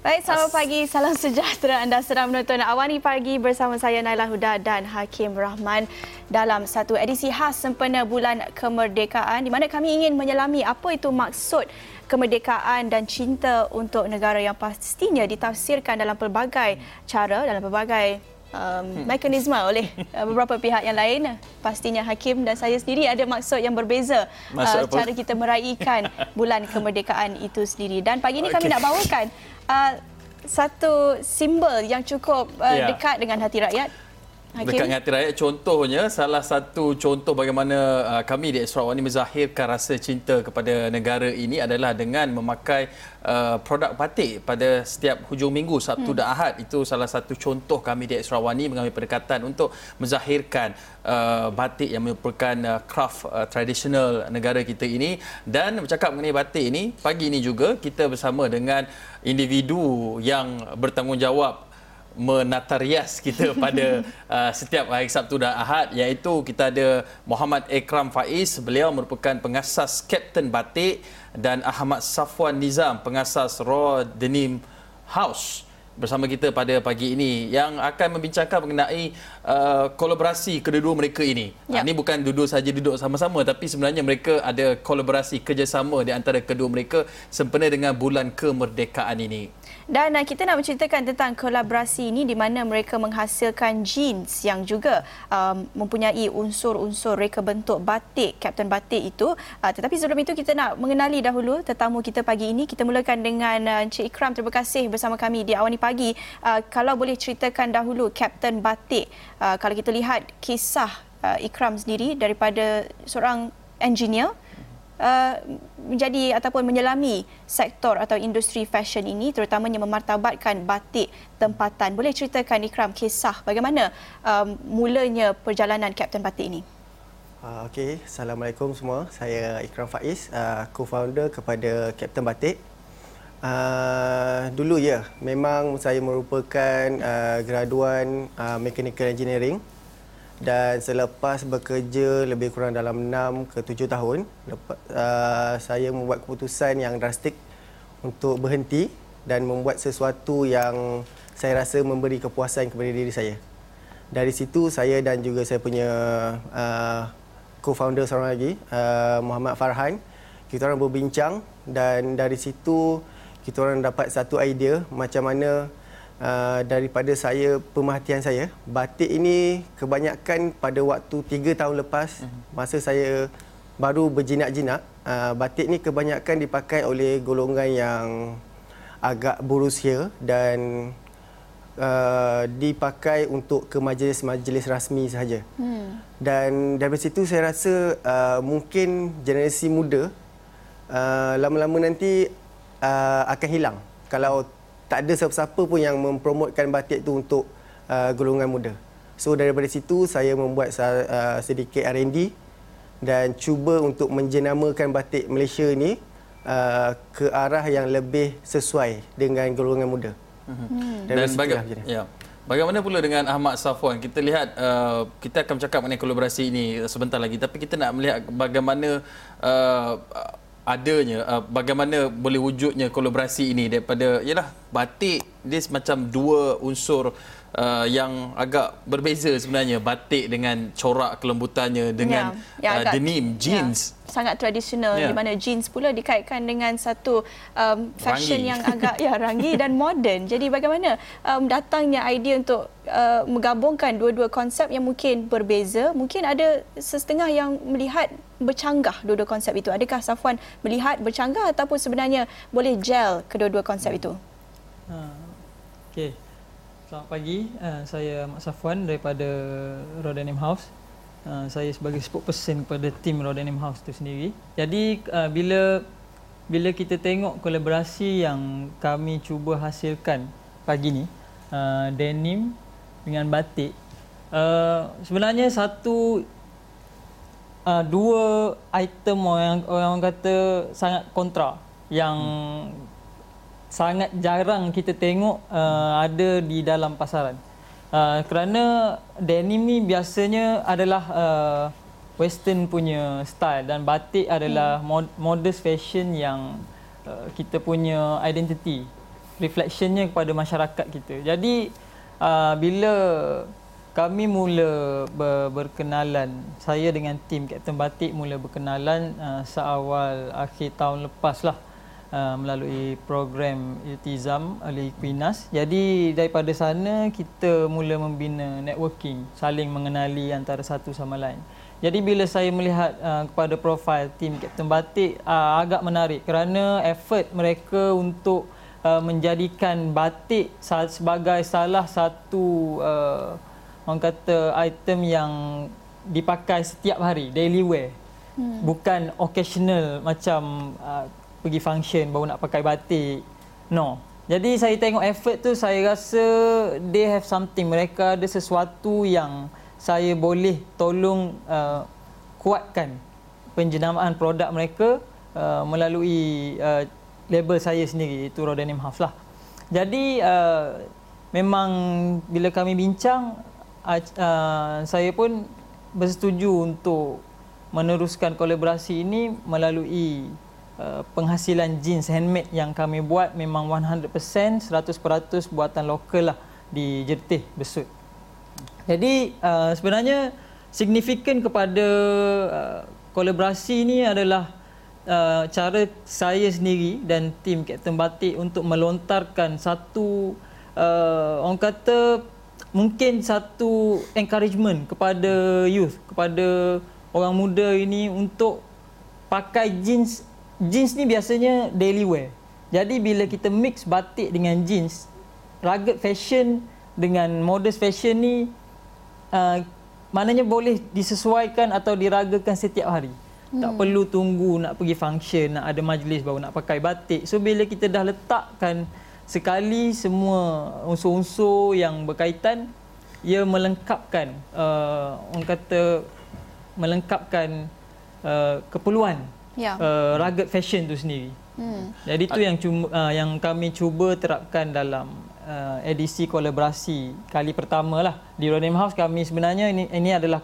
Baik, selamat pagi. Salam sejahtera. Anda sedang menonton Awani Pagi bersama saya Nailah Huda dan Hakim Rahman dalam satu edisi khas sempena Bulan Kemerdekaan, di mana kami ingin menyelami apa itu maksud kemerdekaan dan cinta untuk negara yang pastinya ditafsirkan dalam pelbagai cara, dalam pelbagai mekanisme oleh beberapa pihak yang lain. Pastinya Hakim dan saya sendiri ada maksud yang berbeza cara kita meraihkan Bulan Kemerdekaan itu sendiri. Dan pagi ini kami nak bawakan satu simbol yang cukup dekat dengan hati rakyat. Dekat dengan hati rakyat, contohnya salah satu contoh bagaimana kami di Esrawani menzahirkan rasa cinta kepada negara ini adalah dengan memakai produk batik pada setiap hujung minggu, Sabtu dan Ahad. Itu salah satu contoh kami di Esrawani mengambil pendekatan untuk menzahirkan batik yang merupakan craft tradisional negara kita ini. Dan bercakap mengenai batik ini, pagi ini juga kita bersama dengan individu yang bertanggungjawab menata rias kita pada setiap hari Sabtu dan Ahad, iaitu kita ada Mohamad Ekram Faiz. Beliau merupakan pengasas Kapten Batik, dan Ahmad Safwan Nizam, pengasas Raw Denim House, bersama kita pada pagi ini yang akan membincangkan mengenai kolaborasi kedua-dua mereka ini. Ini bukan duduk sama-sama, tapi sebenarnya mereka ada kolaborasi kerjasama di antara kedua mereka sempena dengan Bulan Kemerdekaan ini. Dan kita nak menceritakan tentang kolaborasi ini di mana mereka menghasilkan jeans yang juga mempunyai unsur-unsur reka bentuk batik, Kapten Batik itu. Tetapi sebelum itu kita nak mengenali dahulu tetamu kita pagi ini. Kita mulakan dengan Encik Ikram. Terima kasih bersama kami di Awani Pagi. Kalau boleh ceritakan dahulu Kapten Batik, kalau kita lihat kisah Ikram sendiri daripada seorang engineer menjadi ataupun menyelami sektor atau industri fashion ini, terutamanya memartabatkan batik tempatan. Boleh ceritakan Ikram kisah bagaimana mulanya perjalanan Kapten Batik ini? Okey, assalamualaikum semua. Saya Ikram Faiz, co-founder kepada Kapten Batik. Dulu memang saya merupakan graduan mechanical engineering, dan selepas bekerja lebih kurang dalam 6 ke 7 tahun, saya membuat keputusan yang drastik untuk berhenti dan membuat sesuatu yang saya rasa memberi kepuasan kepada diri saya. Dari situ saya dan juga saya punya co-founder seorang lagi, Muhammad Farhan, kita orang berbincang, dan dari situ kita orang dapat satu idea macam mana daripada pemerhatian saya, batik ini kebanyakan pada waktu 3 tahun lepas, masa saya baru berjinak-jinak, batik ni kebanyakan dipakai oleh golongan yang agak berusia dan dipakai untuk ke majlis-majlis rasmi sahaja. Dan dari situ saya rasa mungkin generasi muda lama-lama nanti akan hilang kalau tak ada siapa-siapa pun yang mempromotkan batik tu untuk golongan muda. So daripada situ saya membuat sedikit R&D dan cuba untuk menjenamakan batik Malaysia ni ke arah yang lebih sesuai dengan golongan muda. Dan bagaimana pula dengan Ahmad Safwan? Kita lihat, kita akan bercakap mengenai kolaborasi ini sebentar lagi, tapi kita nak melihat bagaimana bagaimana boleh wujudnya kolaborasi ini daripada batik. Dia macam dua unsur yang agak berbeza sebenarnya, batik dengan corak kelembutannya dengan denim, jeans. Sangat tradisional, di mana jeans pula dikaitkan dengan satu fashion yang agak rangi dan moden. Jadi bagaimana datangnya idea untuk menggabungkan dua-dua konsep yang mungkin berbeza? Mungkin ada setengah yang melihat bercanggah dua-dua konsep itu. Adakah Safwan melihat bercanggah ataupun sebenarnya boleh gel kedua-dua konsep itu? Okey. Selamat pagi. Saya Ahmad Safwan daripada Raw Denim House. Saya sebagai spokesperson kepada tim Raw Denim House itu sendiri. Jadi bila kita tengok kolaborasi yang kami cuba hasilkan pagi ni, denim dengan batik, sebenarnya dua item orang kata sangat kontra yang sangat jarang kita tengok ada di dalam pasaran, kerana denim ni biasanya adalah western punya style, dan batik adalah modest fashion yang kita punya identiti. reflectionnya kepada masyarakat kita. Jadi bila kami mula berkenalan, saya dengan tim Kapten Batik mula berkenalan seawal akhir tahun lepas lah, melalui program iltizam oleh Equinas. Jadi daripada sana kita mula membina networking, saling mengenali antara satu sama lain. Jadi bila saya melihat kepada profil tim Kapten Batik, agak menarik kerana effort mereka untuk menjadikan batik sebagai salah satu orang kata item yang dipakai setiap hari, daily wear. Bukan occasional macam pergi function baru nak pakai batik. No. Jadi saya tengok effort tu, saya rasa they have something. Mereka ada sesuatu yang saya boleh tolong kuatkan penjenamaan produk mereka melalui label saya sendiri, itu Raw Denim House lah. Jadi memang bila kami bincang, saya pun bersetuju untuk meneruskan kolaborasi ini melalui penghasilan jeans handmade yang kami buat memang 100% buatan lokal lah di Jertih Besut. Jadi sebenarnya signifikan kepada kolaborasi ini adalah cara saya sendiri dan tim Kapten Batik untuk melontarkan satu orang kata mungkin satu encouragement kepada youth, kepada orang muda ini untuk pakai jeans. Jeans ni biasanya daily wear. Jadi bila kita mix batik dengan jeans, rugged fashion dengan modest fashion ni maknanya boleh disesuaikan atau diragakan setiap hari. Tak perlu tunggu nak pergi function, nak ada majlis baru nak pakai batik. So bila kita dah letakkan sekali semua unsur-unsur yang berkaitan, ia melengkapkan orang kata melengkapkan keperluan rugged fashion tu sendiri. Jadi itu yang kami cuba terapkan dalam edisi kolaborasi kali pertama lah di Raw Denim House. Kami sebenarnya ini adalah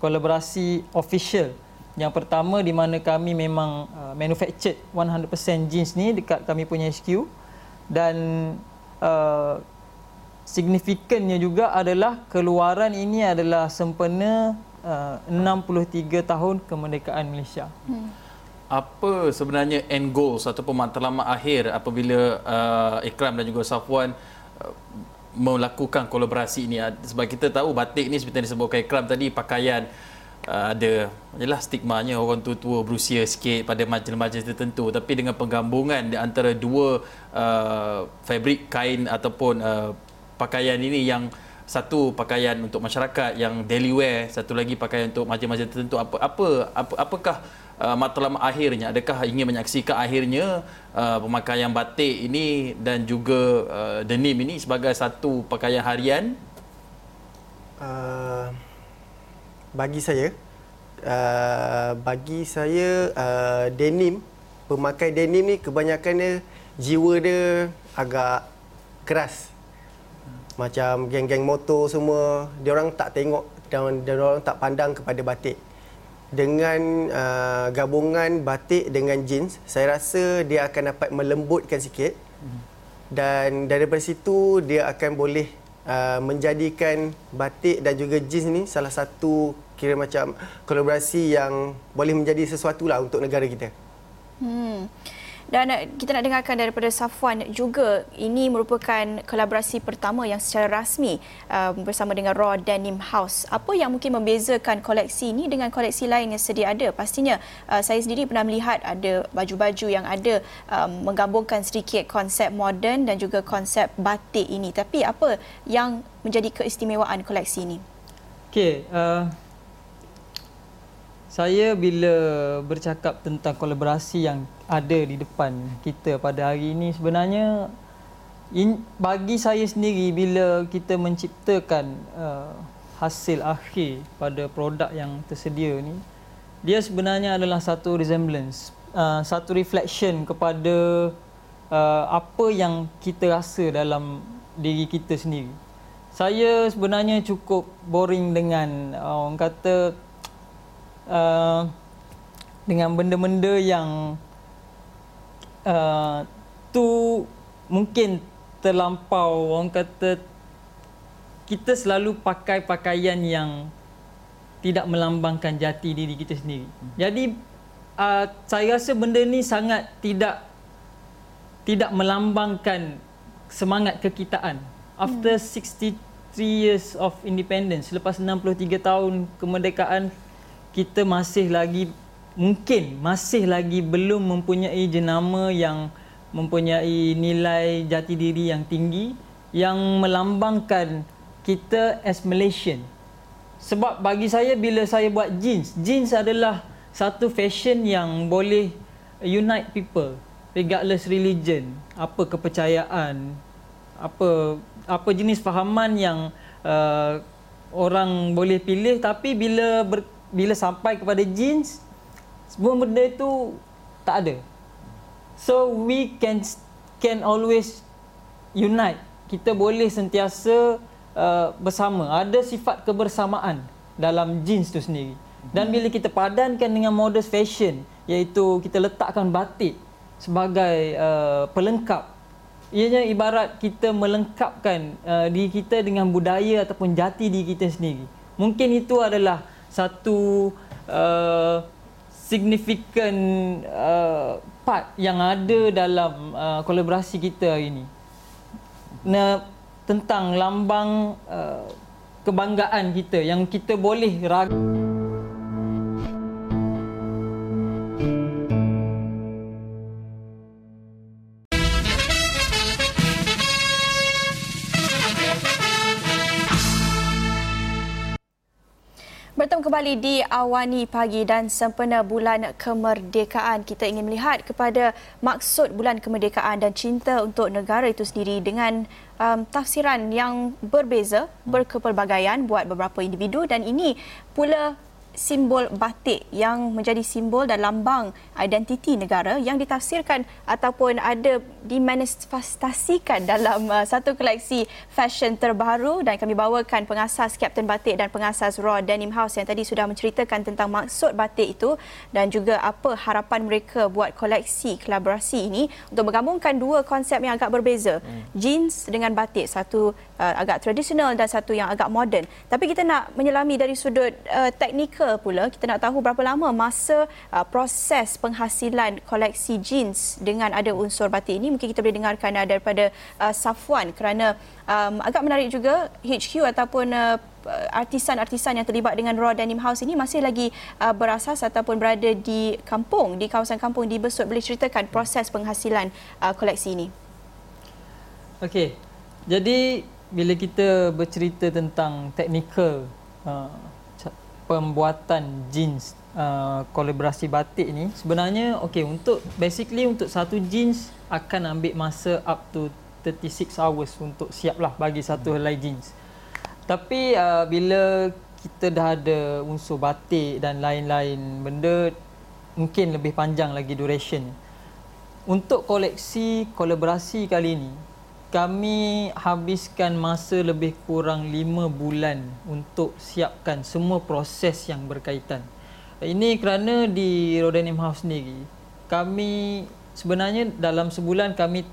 kolaborasi official yang pertama di mana kami memang manufactured 100% jeans ni dekat kami punya HQ. Dan signifikannya juga adalah keluaran ini adalah sempena 63 tahun kemerdekaan Malaysia. Apa sebenarnya end goals ataupun matlamat akhir apabila Ekram dan juga Safwan melakukan kolaborasi ini? Sebab kita tahu batik ni seperti yang disebutkan Ekram tadi, pakaian ada jelah stigmanya orang tua-tua berusia sikit pada majlis-majlis tertentu. Tapi dengan penggabungan di antara dua fabrik kain ataupun pakaian ini, yang satu pakaian untuk masyarakat yang daily wear, satu lagi pakaian untuk majlis-majlis tertentu, apakah matlamat akhirnya? Adakah ingin menyaksikan akhirnya pemakaian batik ini dan juga denim ini sebagai satu pakaian harian? Bagi saya, denim, pemakai denim ni kebanyakannya jiwa dia agak keras. Macam geng-geng motor semua, dia orang tak tengok dan dia orang tak pandang kepada batik. Dengan gabungan batik dengan jeans, saya rasa dia akan dapat melembutkan sikit, dan daripada situ dia akan boleh menjadikan batik dan juga jeans ni salah satu kira macam kolaborasi yang boleh menjadi sesuatu lah untuk negara kita. Dan kita nak dengarkan daripada Safwan juga, ini merupakan kolaborasi pertama yang secara rasmi bersama dengan Raw Denim House. Apa yang mungkin membezakan koleksi ini dengan koleksi lain yang sedia ada? Pastinya saya sendiri pernah melihat ada baju-baju yang ada menggabungkan sedikit konsep moden dan juga konsep batik ini. Tapi apa yang menjadi keistimewaan koleksi ini? Okey, saya bila bercakap tentang kolaborasi yang ada di depan kita pada hari ini, sebenarnya bagi saya sendiri bila kita menciptakan hasil akhir pada produk yang tersedia ni, dia sebenarnya adalah satu resemblance, satu reflection kepada apa yang kita rasa dalam diri kita sendiri. Saya sebenarnya cukup boring dengan orang kata dengan benda-benda yang too mungkin terlampau, orang kata kita selalu pakai pakaian yang tidak melambangkan jati diri kita sendiri. Jadi saya rasa benda ni sangat tidak melambangkan semangat kekitaan. After 63 years of independence, selepas 63 tahun kemerdekaan, kita masih lagi belum mempunyai jenama yang mempunyai nilai jati diri yang tinggi yang melambangkan kita as Malaysian. Sebab bagi saya, bila saya buat jeans adalah satu fashion yang boleh unite people regardless religion, apa kepercayaan, apa jenis fahaman yang orang boleh pilih. Tapi bila sampai kepada jeans, semua benda itu tak ada. So we can always unite. Kita boleh sentiasa bersama. Ada sifat kebersamaan dalam jeans tu sendiri. Dan bila kita padankan dengan modest fashion, iaitu kita letakkan batik sebagai pelengkap, ianya ibarat kita melengkapkan diri kita dengan budaya ataupun jati diri kita sendiri. Mungkin itu adalah satu signifikan part yang ada dalam kolaborasi kita hari ini. Nah, tentang lambang kebanggaan kita yang kita boleh raga. Bertemu kembali di Awani Pagi, dan sempena Bulan Kemerdekaan, kita ingin melihat kepada maksud Bulan Kemerdekaan dan cinta untuk negara itu sendiri dengan tafsiran yang berbeza, berkepelbagaian buat beberapa individu, dan ini pula simbol batik yang menjadi simbol dan lambang identiti negara yang ditafsirkan ataupun ada dimanifestasikan dalam satu koleksi fashion terbaru. Dan kami bawakan pengasas Kapten Batik dan pengasas Raw Denim House yang tadi sudah menceritakan tentang maksud batik itu dan juga apa harapan mereka buat koleksi kolaborasi ini untuk menggabungkan dua konsep yang agak berbeza, jeans dengan batik, satu agak tradisional dan satu yang agak moden. Tapi kita nak menyelami dari sudut teknikal pula. Kita nak tahu berapa lama masa proses penghasilan koleksi jeans dengan ada unsur batik ini. Mungkin kita boleh dengarkan daripada Safwan, kerana agak menarik juga HQ ataupun artisan-artisan yang terlibat dengan Raw Denim House ini masih lagi berasas ataupun berada di kampung, di kawasan kampung di Besut. Boleh ceritakan proses penghasilan koleksi ini? Okey, jadi bila kita bercerita tentang teknikal pembuatan jeans kolaborasi batik ni, sebenarnya untuk satu jeans akan ambil masa up to 36 hours untuk siaplah bagi satu helai jeans. Tapi bila kita dah ada unsur batik dan lain-lain benda, mungkin lebih panjang lagi duration. Untuk koleksi kolaborasi kali ini, kami habiskan masa lebih kurang 5 bulan untuk siapkan semua proses yang berkaitan. Ini kerana di Raw Denim House sendiri, kami sebenarnya dalam sebulan kami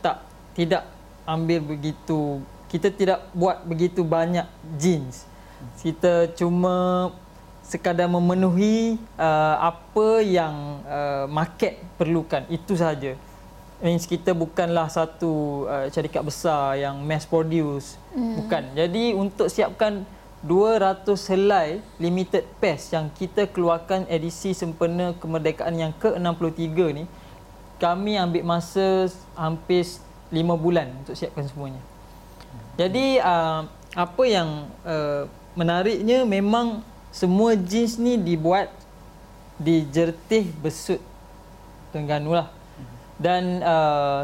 tidak ambil begitu, kita tidak buat begitu banyak jeans. Kita cuma sekadar memenuhi apa yang market perlukan, itu sahaja. Means kita bukanlah satu syarikat besar yang mass produce, bukan. Jadi untuk siapkan 200 helai limited pairs yang kita keluarkan edisi sempena kemerdekaan yang ke-63 ni, kami ambil masa hampir 5 bulan untuk siapkan semuanya. Jadi apa yang menariknya, memang semua jeans ni dibuat di Jertih Besut, Terengganu lah. Dan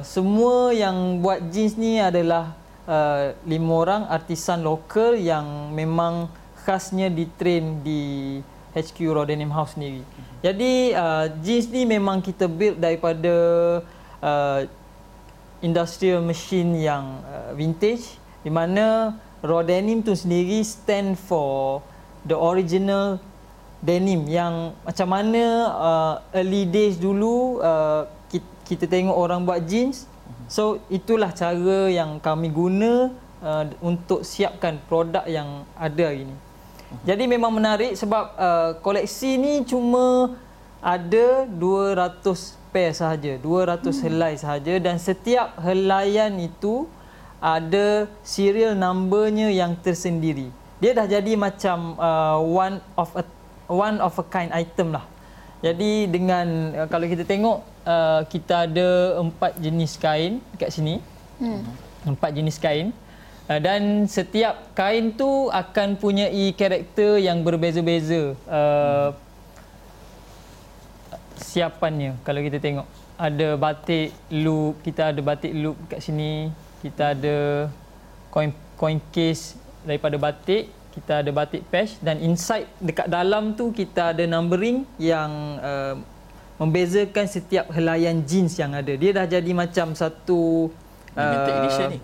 semua yang buat jeans ni adalah 5 orang artisan lokal yang memang khasnya ditrain di HQ Raw Denim House sendiri. Jadi jeans ni memang kita build daripada industrial machine yang vintage, di mana Raw Denim tu sendiri stand for the original denim yang macam mana early days dulu kita tengok orang buat jeans, So itulah cara yang kami guna untuk siapkan produk yang ada hari ini. Jadi memang menarik sebab koleksi ni cuma ada 200 pair sahaja, 200 helai sahaja, dan setiap helaian itu ada serial numbernya yang tersendiri. Dia dah jadi macam one of a kind item lah. Jadi dengan kalau kita tengok kita ada 4 jenis kain dekat sini. 4 jenis kain. Dan setiap kain tu akan punyai karakter yang berbeza-beza siapannya. Kalau kita tengok ada batik loop, kita ada batik loop kat sini, kita ada coin case daripada batik, kita ada batik patch, dan inside dekat dalam tu kita ada numbering yang membezakan setiap helaian jeans yang ada. Dia dah jadi macam satu limited edition ni.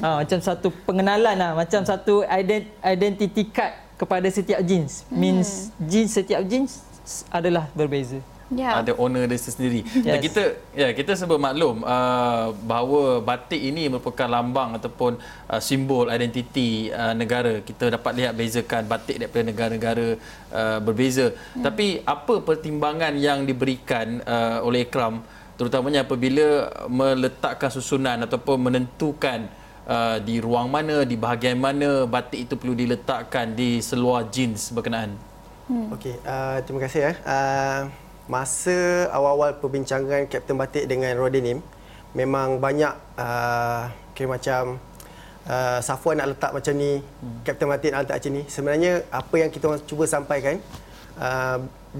Macam satu pengenalan lah, macam satu identity card kepada setiap jeans. Means jeans, setiap jeans adalah berbeza. Ada owner dia sendiri. Dan kita sebut maklum bahawa batik ini merupakan lambang ataupun simbol identiti negara. Kita dapat lihat bezakan batik daripada negara-negara berbeza. Tapi apa pertimbangan yang diberikan oleh Ekram, terutamanya apabila meletakkan susunan ataupun menentukan di ruang mana, di bahagian mana batik itu perlu diletakkan di seluar jeans berkenaan? Okey, terima kasih. Masa awal-awal perbincangan Kapten Batik dengan Raw Denim, memang banyak macam Safwan nak letak macam ni, Kapten Batik nak letak macam ni. Sebenarnya apa yang kita orang cuba sampaikan,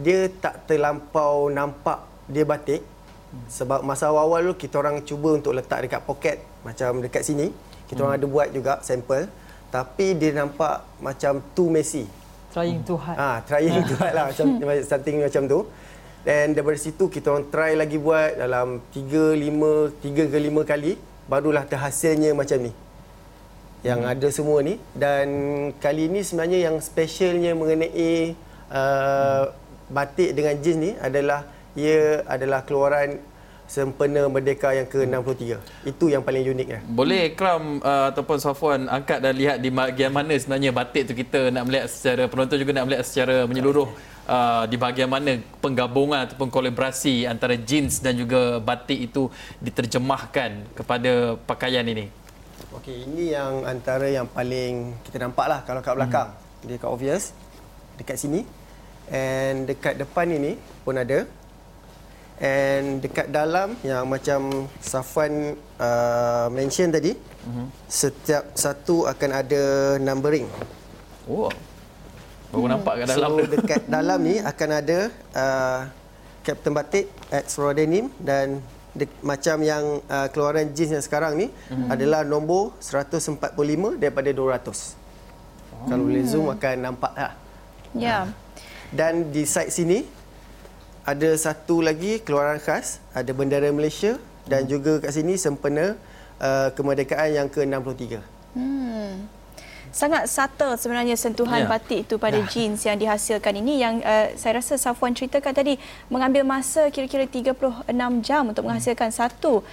dia tak terlampau nampak dia batik. Sebab masa awal-awal tu kita orang cuba untuk letak dekat poket, macam dekat sini kita orang ada buat juga sampel, tapi dia nampak macam too messy, trying too hard. Trying too hard lah, macam something macam tu. Dan daripada situ kita orang try lagi buat dalam 3 ke 5 kali, barulah terhasilnya macam ni yang ada semua ni. Dan kali ni sebenarnya yang specialnya mengenai batik dengan jeans ni adalah ia adalah keluaran sempena Merdeka yang ke-63. Itu yang paling uniknya. Boleh Ekram ataupun Safwan angkat dan lihat di bahagian mana sebenarnya batik tu, kita nak melihat secara penonton juga nak melihat secara menyeluruh di bahagian mana penggabungan ataupun kolaborasi antara jeans dan juga batik itu diterjemahkan kepada pakaian ini. Okey, ini yang antara yang paling kita nampak lah kalau kat belakang. Dia kat obvious dekat sini, and dekat depan ini pun ada. And dekat dalam yang macam Safwan mention tadi, setiap satu akan ada numbering. Oh, baru nampak kat dalam. So dekat dalam ni akan ada Kapten Batik at Raw Denim, dan macam yang keluaran jeans yang sekarang ni adalah nombor 145 daripada 200. Kalau boleh zoom akan nampak lah. Dan di side sini ada satu lagi keluaran khas, ada bendera Malaysia, dan juga kat sini sempena kemerdekaan yang ke-63. Sangat subtle sebenarnya sentuhan batik itu pada jeans yang dihasilkan ini, yang saya rasa Safwan ceritakan tadi mengambil masa kira-kira 36 jam untuk menghasilkan satu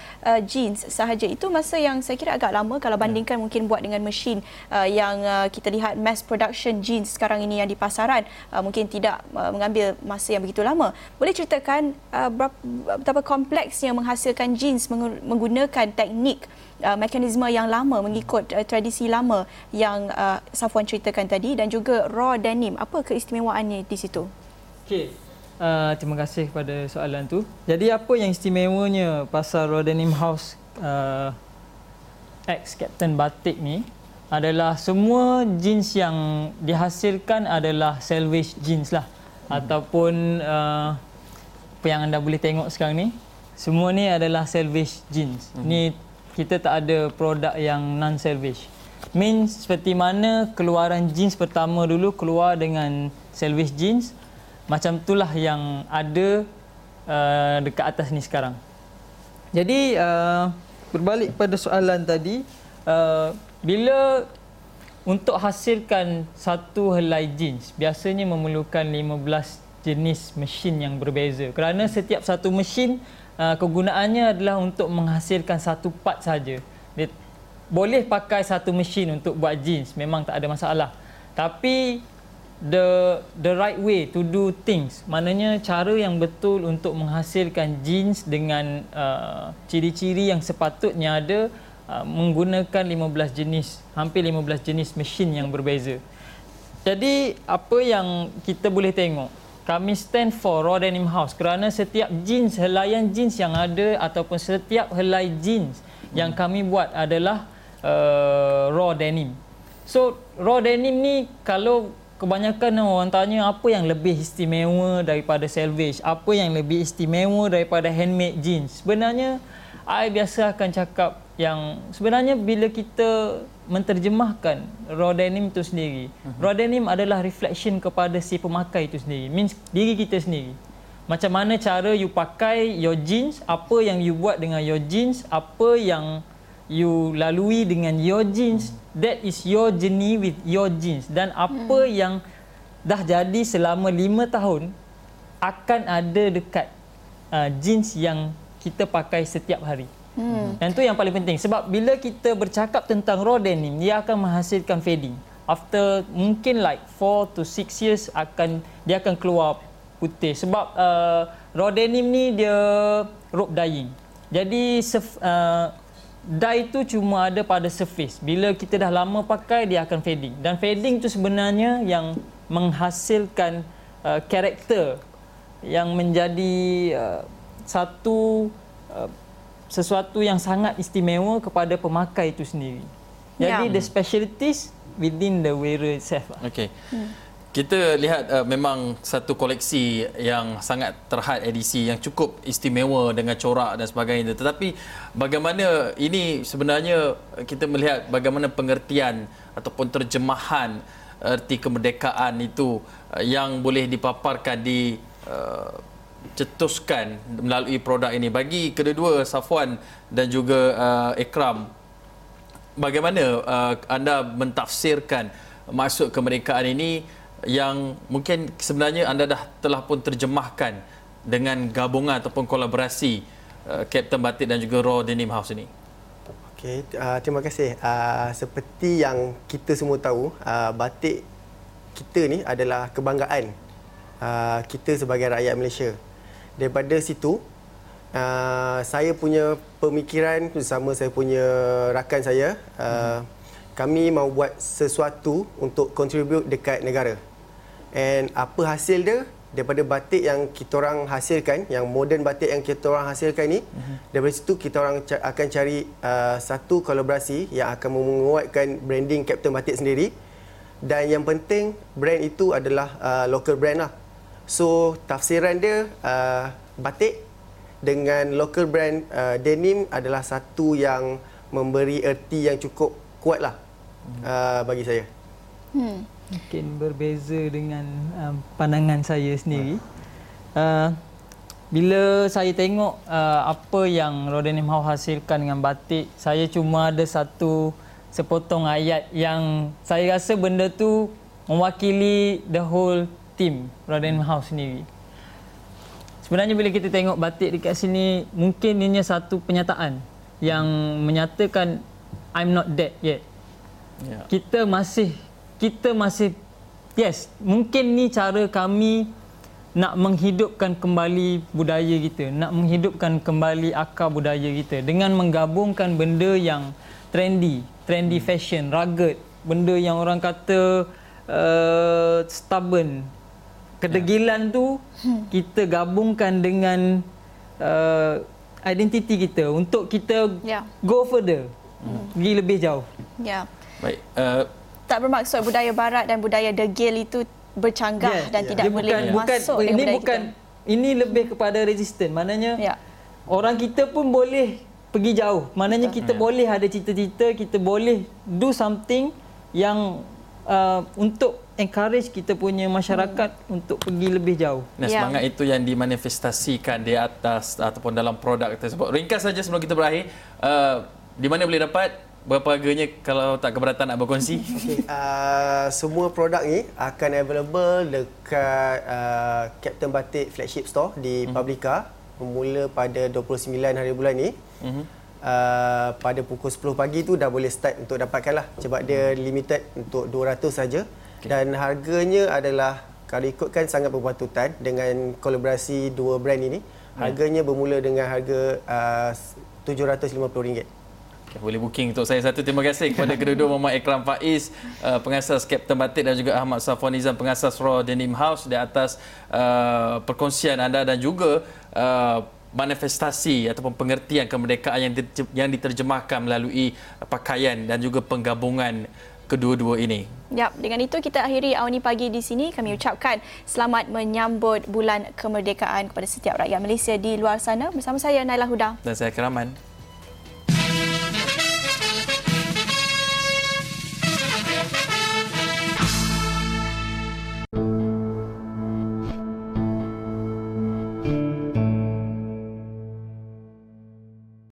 jeans sahaja. Itu masa yang saya kira agak lama kalau bandingkan mungkin buat dengan mesin yang kita lihat mass production jeans sekarang ini yang di pasaran, mungkin tidak mengambil masa yang begitu lama. Boleh ceritakan betapa kompleksnya menghasilkan jeans menggunakan teknik mekanisme yang lama, mengikut tradisi lama yang Safwan ceritakan tadi, dan juga Raw Denim. Apa keistimewaannya di situ? Okey, terima kasih kepada soalan tu. Jadi apa yang istimewanya pasal Raw Denim House X Kapten Batik ni adalah semua jeans yang dihasilkan adalah salvage jeans lah, ataupun apa yang anda boleh tengok sekarang ni, semua ni adalah salvage jeans. Ni kita tak ada produk yang non-salvage. Means seperti mana keluaran jeans pertama dulu keluar dengan salvage jeans, macam itulah yang ada dekat atas ni sekarang. Jadi berbalik pada soalan tadi, bila untuk hasilkan satu helai jeans, biasanya memerlukan 15 jenis mesin yang berbeza, kerana setiap satu mesin kegunaannya adalah untuk menghasilkan satu part saja. Dia boleh pakai satu mesin untuk buat jeans, memang tak ada masalah. Tapi the right way to do things, maknanya cara yang betul untuk menghasilkan jeans dengan ciri-ciri yang sepatutnya ada, menggunakan 15 jenis, hampir 15 jenis mesin yang berbeza. Jadi apa yang kita boleh tengok, kami stand for Raw Denim House kerana setiap jeans, helaian jeans yang ada ataupun setiap helai jeans yang kami buat adalah raw denim. So raw denim ni, kalau kebanyakan orang tanya apa yang lebih istimewa daripada selvage, apa yang lebih istimewa daripada handmade jeans, sebenarnya I biasa akan cakap yang sebenarnya bila kita menterjemahkan raw denim itu sendiri, raw denim adalah reflection kepada si pemakai itu sendiri, means diri kita sendiri. Macam mana cara you pakai your jeans, apa yang you buat dengan your jeans, apa yang you lalui dengan your jeans, that is your journey with your jeans. Dan apa yang dah jadi selama 5 tahun akan ada dekat jeans yang kita pakai setiap hari. Dan itu yang paling penting, sebab bila kita bercakap tentang raw denim, dia akan menghasilkan fading. After mungkin like 4 to 6 years dia akan keluar putih, sebab raw denim ni dia rope dyeing. Jadi dye itu cuma ada pada surface. Bila kita dah lama pakai, dia akan fading. Dan fading itu sebenarnya yang menghasilkan karakter yang menjadi sesuatu yang sangat istimewa kepada pemakai itu sendiri. Jadi the specialties within the wearer itself. Okey. Kita lihat memang satu koleksi yang sangat terhad, edisi yang cukup istimewa dengan corak dan sebagainya. Tetapi bagaimana ini sebenarnya kita melihat bagaimana pengertian ataupun terjemahan erti kemerdekaan itu yang boleh dipaparkan, dicetuskan melalui produk ini. Bagi kedua-dua, Safwan dan juga Ekram, bagaimana anda mentafsirkan maksud kemerdekaan ini yang mungkin sebenarnya anda telah pun terjemahkan dengan gabungan ataupun kolaborasi Kapten Batik dan juga Raw Denim House ini? Okey, terima kasih. Seperti yang kita semua tahu, batik kita ni adalah kebanggaan kita sebagai rakyat Malaysia. Daripada situ, saya punya pemikiran bersama saya punya rakan saya, kami mau buat sesuatu untuk contribute dekat negara. And apa hasil dia daripada batik yang kita orang hasilkan, yang moden batik yang kita orang hasilkan ni, daripada situ kita orang akan cari satu kolaborasi yang akan menguatkan branding Kapten Batik sendiri. Dan yang penting brand itu adalah local brand lah. So tafsiran dia, batik dengan local brand denim adalah satu yang memberi erti yang cukup kuatlah bagi saya. Mungkin berbeza dengan pandangan saya sendiri. Bila saya tengok apa yang Raw Denim House hasilkan dengan batik, saya cuma ada satu sepotong ayat yang saya rasa benda tu mewakili the whole team Raw Denim House sendiri. Sebenarnya bila kita tengok batik dekat sini, mungkin ini satu penyataan yang menyatakan I'm not dead yet. Yeah. Kita masih yes, mungkin ni cara kami nak menghidupkan kembali budaya kita, nak menghidupkan kembali akar budaya kita dengan menggabungkan benda yang trendy fashion, rugged, benda yang orang kata stubborn, kedegilan tu kita gabungkan dengan identiti kita untuk kita go further. Pergi lebih jauh. Ya. Baik. Tak bermaksud budaya barat dan budaya degil itu bercanggah dan tidak boleh masuk dengan budaya kita. Ini lebih kepada resisten. Maknanya orang kita pun boleh pergi jauh. Maknanya kita boleh ada cita-cita, kita boleh do something yang untuk encourage kita punya masyarakat untuk pergi lebih jauh. Nah, semangat itu yang dimanifestasikan di atas ataupun dalam produk tersebut. Ringkas saja sebelum kita berakhir, di mana boleh dapat? Berapa harganya kalau tak keberatan nak berkongsi? Okay, semua produk ni akan available dekat Kapten Batik flagship store di Publika. bermula pada 29 hari bulan ni. Pada pukul 10 pagi tu dah boleh start untuk dapatkanlah sebab dia limited untuk 200 saja. Okay. Dan harganya adalah kalau ikutkan sangat berpatutan dengan kolaborasi dua brand ini. Harganya bermula dengan harga RM750. Okay, boleh booking untuk saya satu. Terima kasih kepada kedua-dua Mohamad Ekram Faiz, pengasas Kapten Batik, dan juga Ahmad Safwan Nizam, pengasas Raw Denim House, di atas perkongsian anda dan juga manifestasi ataupun pengertian kemerdekaan yang diterjemahkan melalui pakaian dan juga penggabungan kedua-dua ini. Ya, dengan itu kita akhiri Awani Pagi di sini. Kami ucapkan selamat menyambut bulan kemerdekaan kepada setiap rakyat Malaysia di luar sana. Bersama saya Nailah Huda dan saya Hakim Rahman.